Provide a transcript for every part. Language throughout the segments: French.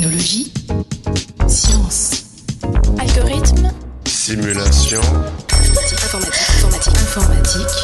Technologie, science, algorithme, simulation, informatique. Technologie.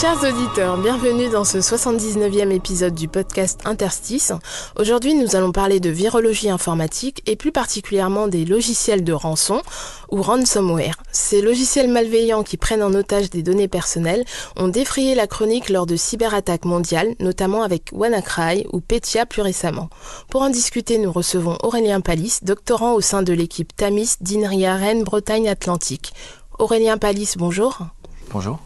Chers auditeurs, bienvenue dans ce 79e épisode du podcast Interstice. Aujourd'hui, nous allons parler de virologie informatique et plus particulièrement des logiciels de rançon ou ransomware. Ces logiciels malveillants qui prennent en otage des données personnelles ont défrayé la chronique lors de cyberattaques mondiales, notamment avec WannaCry ou Petya plus récemment. Pour en discuter, nous recevons Aurélien Palisse, doctorant au sein de l'équipe TAMIS d'INRIA-Rennes Bretagne-Atlantique. Aurélien Palisse, bonjour. Bonjour.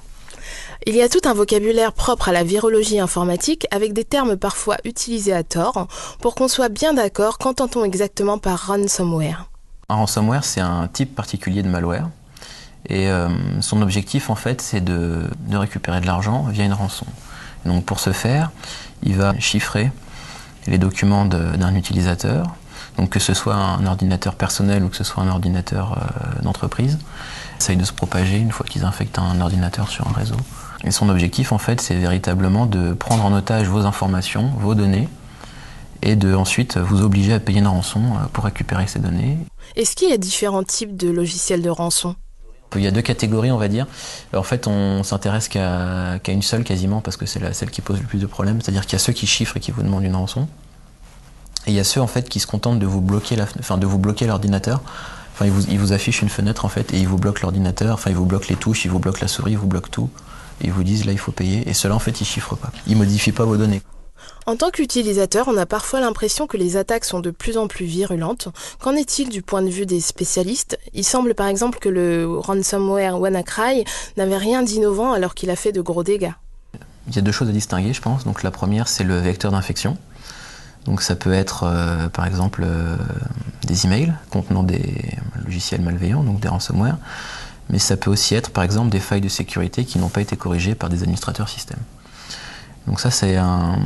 Il y a tout un vocabulaire propre à la virologie informatique avec des termes parfois utilisés à tort. Pour qu'on soit bien d'accord, qu'entend-on exactement par ransomware ? Un ransomware, c'est un type particulier de malware et son objectif en fait c'est de récupérer de l'argent via une rançon. Et donc pour ce faire, il va chiffrer les documents d'un utilisateur, donc que ce soit un ordinateur personnel ou que ce soit un ordinateur d'entreprise. Il essaye de se propager une fois qu'ils infectent un ordinateur sur un réseau. Et son objectif en fait c'est véritablement de prendre en otage vos informations, vos données, et de ensuite vous obliger à payer une rançon pour récupérer ces données. Est-ce qu'il y a différents types de logiciels de rançon ? Il y a deux catégories, on va dire. En fait, on s'intéresse qu'à une seule quasiment, parce que c'est celle qui pose le plus de problèmes. C'est-à-dire qu'il y a ceux qui chiffrent et qui vous demandent une rançon. Et il y a ceux en fait qui se contentent de vous bloquer l'ordinateur. Enfin, ils vous affichent une fenêtre en fait et ils vous bloquent l'ordinateur. Enfin, ils vous bloquent les touches, ils vous bloquent la souris, ils vous bloquent tout. Et ils vous disent là, il faut payer. Et ceux-là, en fait, ils chiffrent pas. Ils modifient pas vos données. En tant qu'utilisateur, on a parfois l'impression que les attaques sont de plus en plus virulentes. Qu'en est-il du point de vue des spécialistes ? Il semble par exemple que le ransomware WannaCry n'avait rien d'innovant alors qu'il a fait de gros dégâts. Il y a deux choses à distinguer, je pense. Donc la première, c'est le vecteur d'infection. Donc ça peut être par exemple des emails contenant des logiciels malveillants, donc des ransomware. Mais ça peut aussi être par exemple des failles de sécurité qui n'ont pas été corrigées par des administrateurs système. Donc ça, c'est un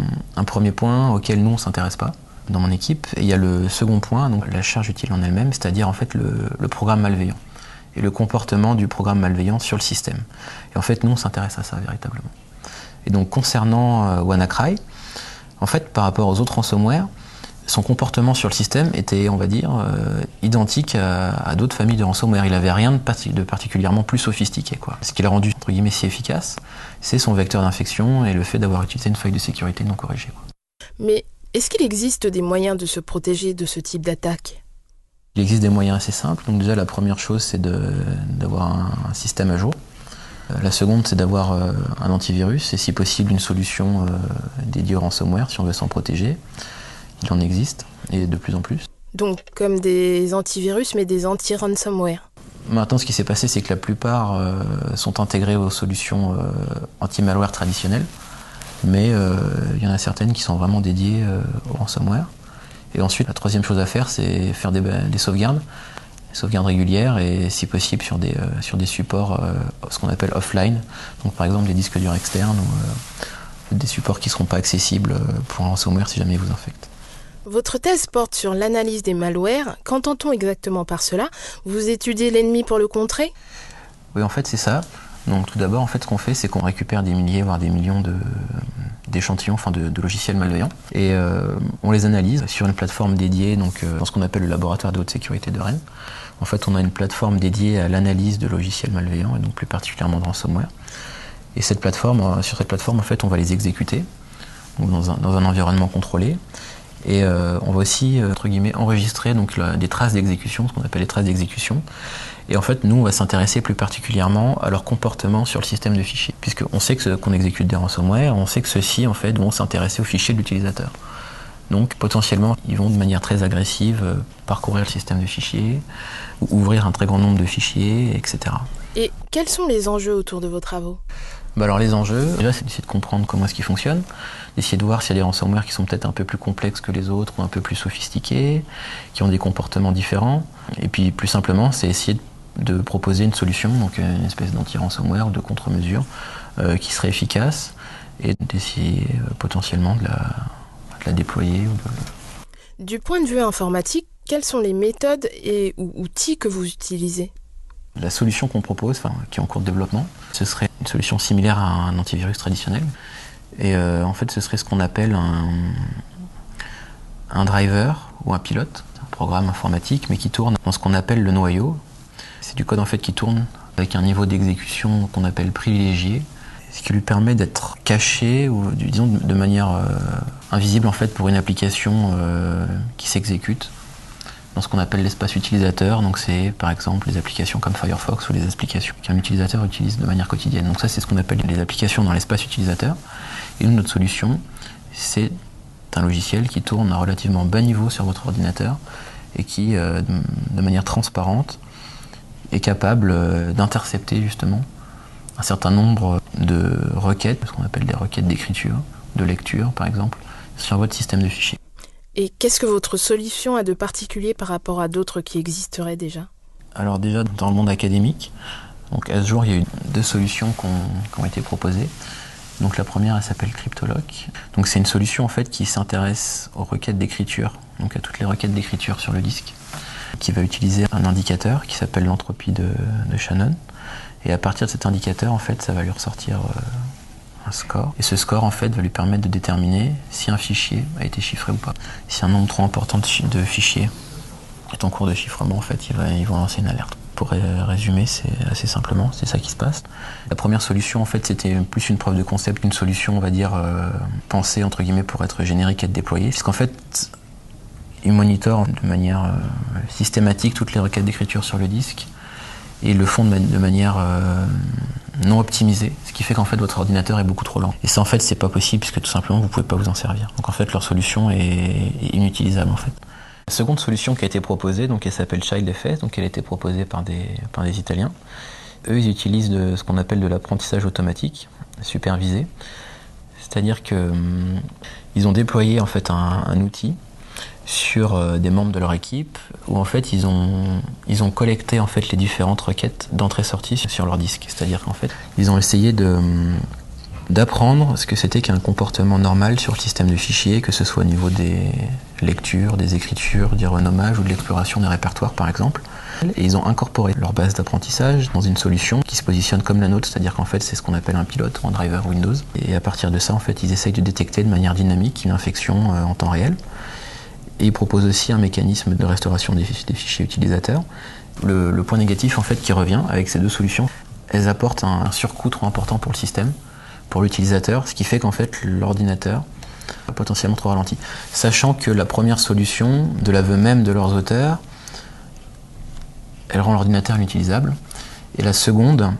premier point auquel nous, on ne s'intéresse pas dans mon équipe. Et il y a le second point, donc la charge utile en elle-même, c'est-à-dire en fait le programme malveillant et le comportement du programme malveillant sur le système. Et en fait, nous, on s'intéresse à ça véritablement. Et donc concernant WannaCry, en fait, par rapport aux autres ransomware, son comportement sur le système était, on va dire, identique à d'autres familles de ransomware. Il n'avait rien de particulièrement plus sophistiqué, quoi. Ce qui l'a rendu, entre guillemets, si efficace, c'est son vecteur d'infection et le fait d'avoir utilisé une faille de sécurité non corrigée, quoi. Mais est-ce qu'il existe des moyens de se protéger de ce type d'attaque ? Il existe des moyens assez simples. Donc déjà, la première chose, c'est d'avoir un système à jour. La seconde, c'est d'avoir un antivirus et, si possible, une solution dédiée au ransomware si on veut s'en protéger. Il en existe, et de plus en plus. Donc comme des antivirus, mais des anti-ransomware. Maintenant, ce qui s'est passé, c'est que la plupart sont intégrés aux solutions anti-malware traditionnelles, mais il y en a certaines qui sont vraiment dédiées au ransomware. Et ensuite, la troisième chose à faire, c'est faire des sauvegardes, régulières, et si possible sur des supports, ce qu'on appelle offline, donc par exemple des disques durs externes, ou des supports qui ne seront pas accessibles pour un ransomware si jamais il vous infecte. Votre thèse porte sur l'analyse des malwares. Qu'entend-on exactement par cela ? Vous étudiez l'ennemi pour le contrer ? Oui, en fait, c'est ça. Donc, tout d'abord, en fait, ce qu'on fait, c'est qu'on récupère des milliers, voire des millions d'échantillons, enfin de logiciels malveillants. Et on les analyse sur une plateforme dédiée, donc, dans ce qu'on appelle le laboratoire de haute sécurité de Rennes. En fait, on a une plateforme dédiée à l'analyse de logiciels malveillants, et donc plus particulièrement de ransomware. Et sur cette plateforme, en fait, on va les exécuter, donc dans un environnement contrôlé. Et on va aussi, entre guillemets, enregistrer donc, des traces d'exécution, ce qu'on appelle les traces d'exécution. Et en fait, nous, on va s'intéresser plus particulièrement à leur comportement sur le système de fichiers. Puisqu'on sait qu'on exécute des ransomware, on sait que ceux-ci, en fait, vont s'intéresser aux fichiers de l'utilisateur. Donc, potentiellement, ils vont de manière très agressive parcourir le système de fichiers, ou ouvrir un très grand nombre de fichiers, etc. Et quels sont les enjeux autour de vos travaux ? Bah alors les enjeux, déjà c'est d'essayer de comprendre comment est-ce qu'ils fonctionnent, d'essayer de voir s'il y a des ransomware qui sont peut-être un peu plus complexes que les autres ou un peu plus sophistiqués, qui ont des comportements différents. Et puis plus simplement, c'est essayer de proposer une solution, donc une espèce d'anti-ransomware ou de contre-mesure qui serait efficace et d'essayer potentiellement de la déployer. Du point de vue informatique, quelles sont les méthodes et ou outils que vous utilisez ? La solution qu'on propose, enfin, qui est en cours de développement, ce serait une solution similaire à un antivirus traditionnel. Et en fait, ce serait ce qu'on appelle un driver ou un pilote, un programme informatique, mais qui tourne dans ce qu'on appelle le noyau. C'est du code en fait qui tourne avec un niveau d'exécution qu'on appelle privilégié, ce qui lui permet d'être caché ou disons de manière invisible en fait pour une application qui s'exécute dans ce qu'on appelle l'espace utilisateur. Donc c'est par exemple les applications comme Firefox ou les applications qu'un utilisateur utilise de manière quotidienne. Donc ça, c'est ce qu'on appelle les applications dans l'espace utilisateur. Et nous, notre solution, c'est un logiciel qui tourne à relativement bas niveau sur votre ordinateur et qui, de manière transparente, est capable d'intercepter justement un certain nombre de requêtes, ce qu'on appelle des requêtes d'écriture, de lecture par exemple, sur votre système de fichiers. Et qu'est-ce que votre solution a de particulier par rapport à d'autres qui existeraient déjà? Alors déjà dans le monde académique, donc à ce jour il y a eu deux solutions qui ont été proposées. Donc la première, elle s'appelle CryptoLock. Donc c'est une solution en fait qui s'intéresse aux requêtes d'écriture, donc à toutes les requêtes d'écriture sur le disque, qui va utiliser un indicateur qui s'appelle l'entropie de Shannon. Et à partir de cet indicateur, en fait, ça va lui ressortir un score. Et ce score, en fait, va lui permettre de déterminer si un fichier a été chiffré ou pas. Si un nombre trop important de fichiers est en cours de chiffrement, en fait, ils vont lancer une alerte. Pour résumer, c'est assez simplement, c'est ça qui se passe. La première solution, en fait, c'était plus une preuve de concept qu'une solution, on va dire, pensée, entre guillemets, pour être générique et être déployée. Puisqu'en fait, ils monitorent de manière systématique toutes les requêtes d'écriture sur le disque et ils le font de manière non optimisée, ce qui fait qu'en fait, votre ordinateur est beaucoup trop lent. Et ça, en fait, c'est pas possible puisque tout simplement, vous pouvez pas vous en servir. Donc, en fait, leur solution est inutilisable, en fait. La seconde solution qui a été proposée, donc elle s'appelle ShieldFS, donc elle a été proposée par des Italiens. Eux, ils utilisent ce qu'on appelle de l'apprentissage automatique, supervisé. C'est-à-dire qu'ils ont déployé en fait un outil sur des membres de leur équipe, où en fait ils ont collecté en fait les différentes requêtes d'entrée-sortie sur leur disque. C'est-à-dire qu'en fait, ils ont essayé d'apprendre ce que c'était qu'un comportement normal sur le système de fichiers, que ce soit au niveau des lectures, des écritures, du renommage ou de l'exploration des répertoires par exemple. Et ils ont incorporé leur base d'apprentissage dans une solution qui se positionne comme la nôtre, c'est-à-dire qu'en fait c'est ce qu'on appelle un pilote ou un driver Windows. Et à partir de ça, en fait, ils essayent de détecter de manière dynamique une infection en temps réel. Et ils proposent aussi un mécanisme de restauration des fichiers utilisateurs. Le point négatif en fait qui revient avec ces deux solutions, elles apportent un surcoût trop important pour le système, pour l'utilisateur, ce qui fait qu'en fait l'ordinateur est potentiellement trop ralenti. Sachant que la première solution, de l'aveu même de leurs auteurs, elle rend l'ordinateur inutilisable. Et la seconde,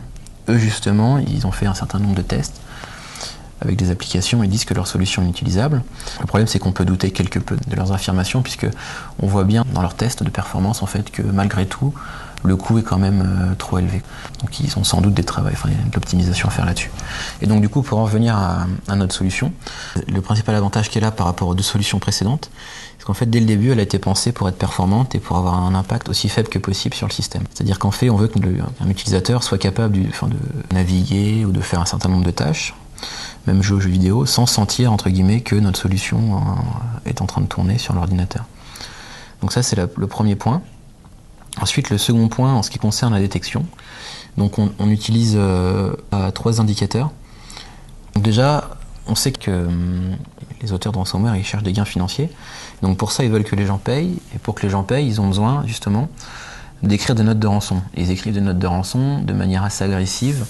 eux justement, ils ont fait un certain nombre de tests avec des applications, ils disent que leur solution est inutilisable. Le problème, c'est qu'on peut douter quelque peu de leurs affirmations, puisque on voit bien dans leurs tests de performance en fait que malgré tout, le coût est quand même trop élevé. Donc ils ont sans doute de l'optimisation à faire là-dessus. Et donc du coup, pour en revenir à notre solution, le principal avantage qu'elle a par rapport aux deux solutions précédentes, c'est qu'en fait dès le début, elle a été pensée pour être performante et pour avoir un impact aussi faible que possible sur le système. C'est-à-dire qu'en fait, on veut qu'un utilisateur soit capable de naviguer ou de faire un certain nombre de tâches, même jouer aux jeux vidéo, sans sentir entre guillemets que notre solution est en train de tourner sur l'ordinateur. Donc ça, c'est le premier point. Ensuite, le second point, en ce qui concerne la détection, donc on utilise trois indicateurs. Donc déjà, on sait que les auteurs de ransomware, ils cherchent des gains financiers. Donc pour ça, ils veulent que les gens payent. Et pour que les gens payent, ils ont besoin justement d'écrire des notes de rançon. Et ils écrivent des notes de rançon de manière assez agressive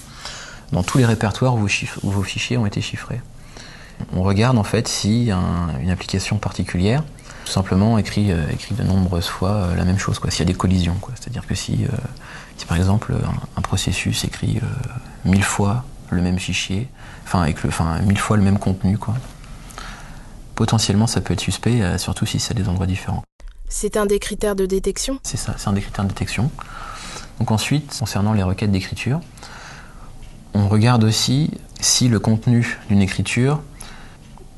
dans tous les répertoires où vos fichiers ont été chiffrés. On regarde en fait si une application particulière tout simplement écrit de nombreuses fois la même chose, s'il y a des collisions. C'est-à-dire que si par exemple un processus écrit 1000 fois le même fichier, enfin 1000 fois le même contenu, potentiellement ça peut être suspect, surtout si c'est à des endroits différents. C'est un des critères de détection ? C'est ça, c'est un des critères de détection. Donc ensuite, concernant les requêtes d'écriture, on regarde aussi si le contenu d'une écriture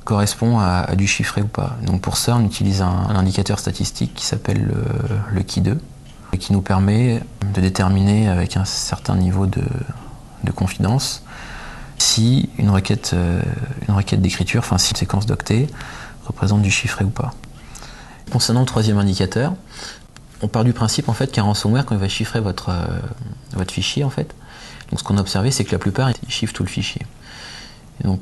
correspond à du chiffré ou pas. Donc pour ça, on utilise un indicateur statistique qui s'appelle le key 2 et qui nous permet de déterminer avec un certain niveau de confidence si une requête d'écriture, enfin si une séquence d'octets représente du chiffré ou pas. Concernant le troisième indicateur, on part du principe en fait qu'un ransomware, quand il va chiffrer votre fichier en fait, donc ce qu'on a observé c'est que la plupart ils chiffrent tout le fichier. Et donc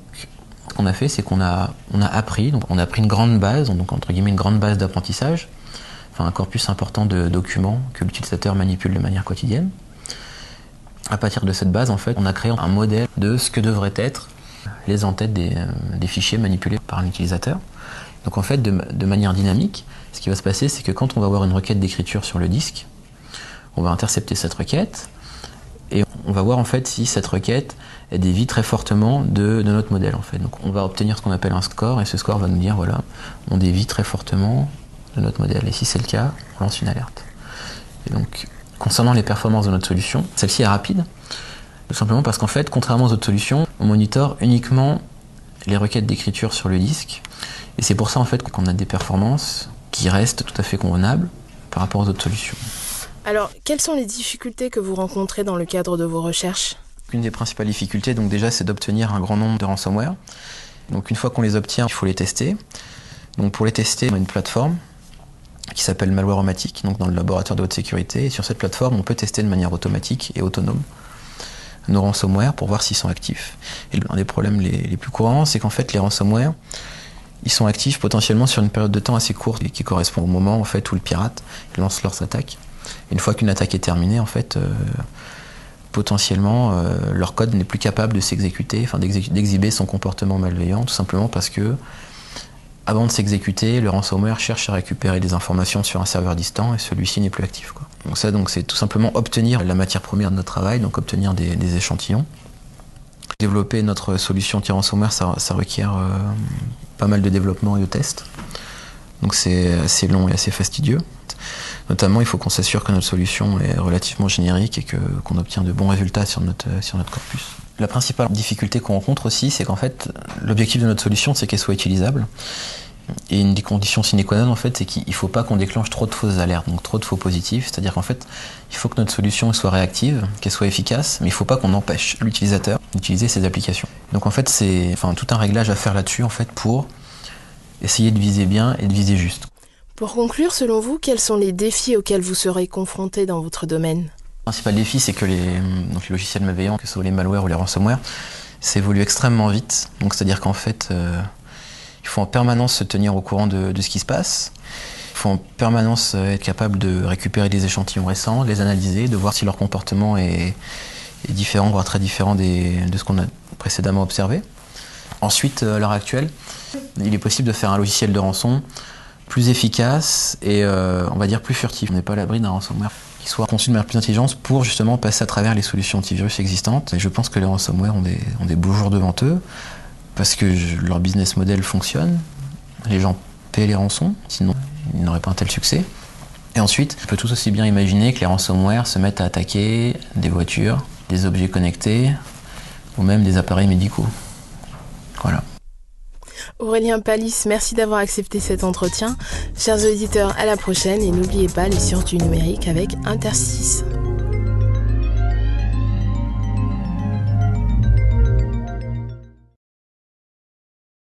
ce qu'on a fait c'est qu'on a appris, donc on a pris une grande base, donc entre guillemets une grande base d'apprentissage, enfin un corpus important de documents que l'utilisateur manipule de manière quotidienne. À partir de cette base en fait on a créé un modèle de ce que devraient être les entêtes des fichiers manipulés par l'utilisateur. Donc en fait, de manière dynamique, ce qui va se passer, c'est que quand on va avoir une requête d'écriture sur le disque, on va intercepter cette requête et on va voir en fait si cette requête dévie très fortement de notre modèle en fait. Donc on va obtenir ce qu'on appelle un score et ce score va nous dire voilà, on dévie très fortement de notre modèle. Et si c'est le cas, on lance une alerte. Et donc concernant les performances de notre solution, celle-ci est rapide, tout simplement parce qu'en fait, contrairement aux autres solutions, on monitore uniquement les requêtes d'écriture sur le disque. Et c'est pour ça en fait qu'on a des performances qui restent tout à fait convenables par rapport aux autres solutions. Alors, quelles sont les difficultés que vous rencontrez dans le cadre de vos recherches? Une des principales difficultés, donc déjà, c'est d'obtenir un grand nombre de ransomware. Donc une fois qu'on les obtient, il faut les tester. Donc pour les tester, on a une plateforme qui s'appelle Malware-O-Matic, donc dans le laboratoire de haute sécurité. Et sur cette plateforme, on peut tester de manière automatique et autonome nos ransomware pour voir s'ils sont actifs. Et l'un des problèmes les plus courants, c'est qu'en fait, les ransomware, ils sont actifs potentiellement sur une période de temps assez courte et qui correspond au moment en fait, où le pirate lance leurs attaques. Une fois qu'une attaque est terminée, en fait, potentiellement, leur code n'est plus capable de s'exécuter, enfin, d'exhiber son comportement malveillant, tout simplement parce que, avant de s'exécuter, le ransomware cherche à récupérer des informations sur un serveur distant et celui-ci n'est plus actif, quoi. Donc ça, c'est tout simplement obtenir la matière première de notre travail, donc obtenir des échantillons. Développer notre solution anti-ransomware, ça requiert pas mal de développement et de tests. Donc c'est assez long et assez fastidieux. Notamment, il faut qu'on s'assure que notre solution est relativement générique et qu'on obtient de bons résultats sur notre corpus. La principale difficulté qu'on rencontre aussi, c'est qu'en fait, l'objectif de notre solution, c'est qu'elle soit utilisable. Et une des conditions sine qua non, en fait, c'est qu'il ne faut pas qu'on déclenche trop de fausses alertes, donc trop de faux positifs. C'est-à-dire qu'en fait, il faut que notre solution soit réactive, qu'elle soit efficace, mais il ne faut pas qu'on empêche l'utilisateur d'utiliser ces applications. Donc en fait, c'est tout un réglage à faire là-dessus en fait, pour essayer de viser bien et de viser juste. Pour conclure, selon vous, quels sont les défis auxquels vous serez confrontés dans votre domaine ? Le principal défi, c'est que les logiciels malveillants, que ce soit les malwares ou les ransomware, s'évoluent extrêmement vite. Donc c'est-à-dire qu'en fait, il faut en permanence se tenir au courant de ce qui se passe. Il faut en permanence être capable de récupérer des échantillons récents, de les analyser, de voir si leur comportement est différent, voire très différent de ce qu'on a précédemment observé. Ensuite, à l'heure actuelle, il est possible de faire un logiciel de rançon plus efficace et on va dire plus furtif. On n'est pas à l'abri d'un ransomware qui soit conçu de manière plus intelligente pour justement passer à travers les solutions antivirus existantes. Et je pense que les ransomware ont des beaux jours devant eux. Parce que leur business model fonctionne, les gens paient les rançons, sinon ils n'auraient pas un tel succès. Et ensuite, on peut tout aussi bien imaginer que les ransomware se mettent à attaquer des voitures, des objets connectés, ou même des appareils médicaux. Voilà. Aurélien Palisse, merci d'avoir accepté cet entretien. Chers auditeurs, à la prochaine et n'oubliez pas les sciences du numérique avec Interstice.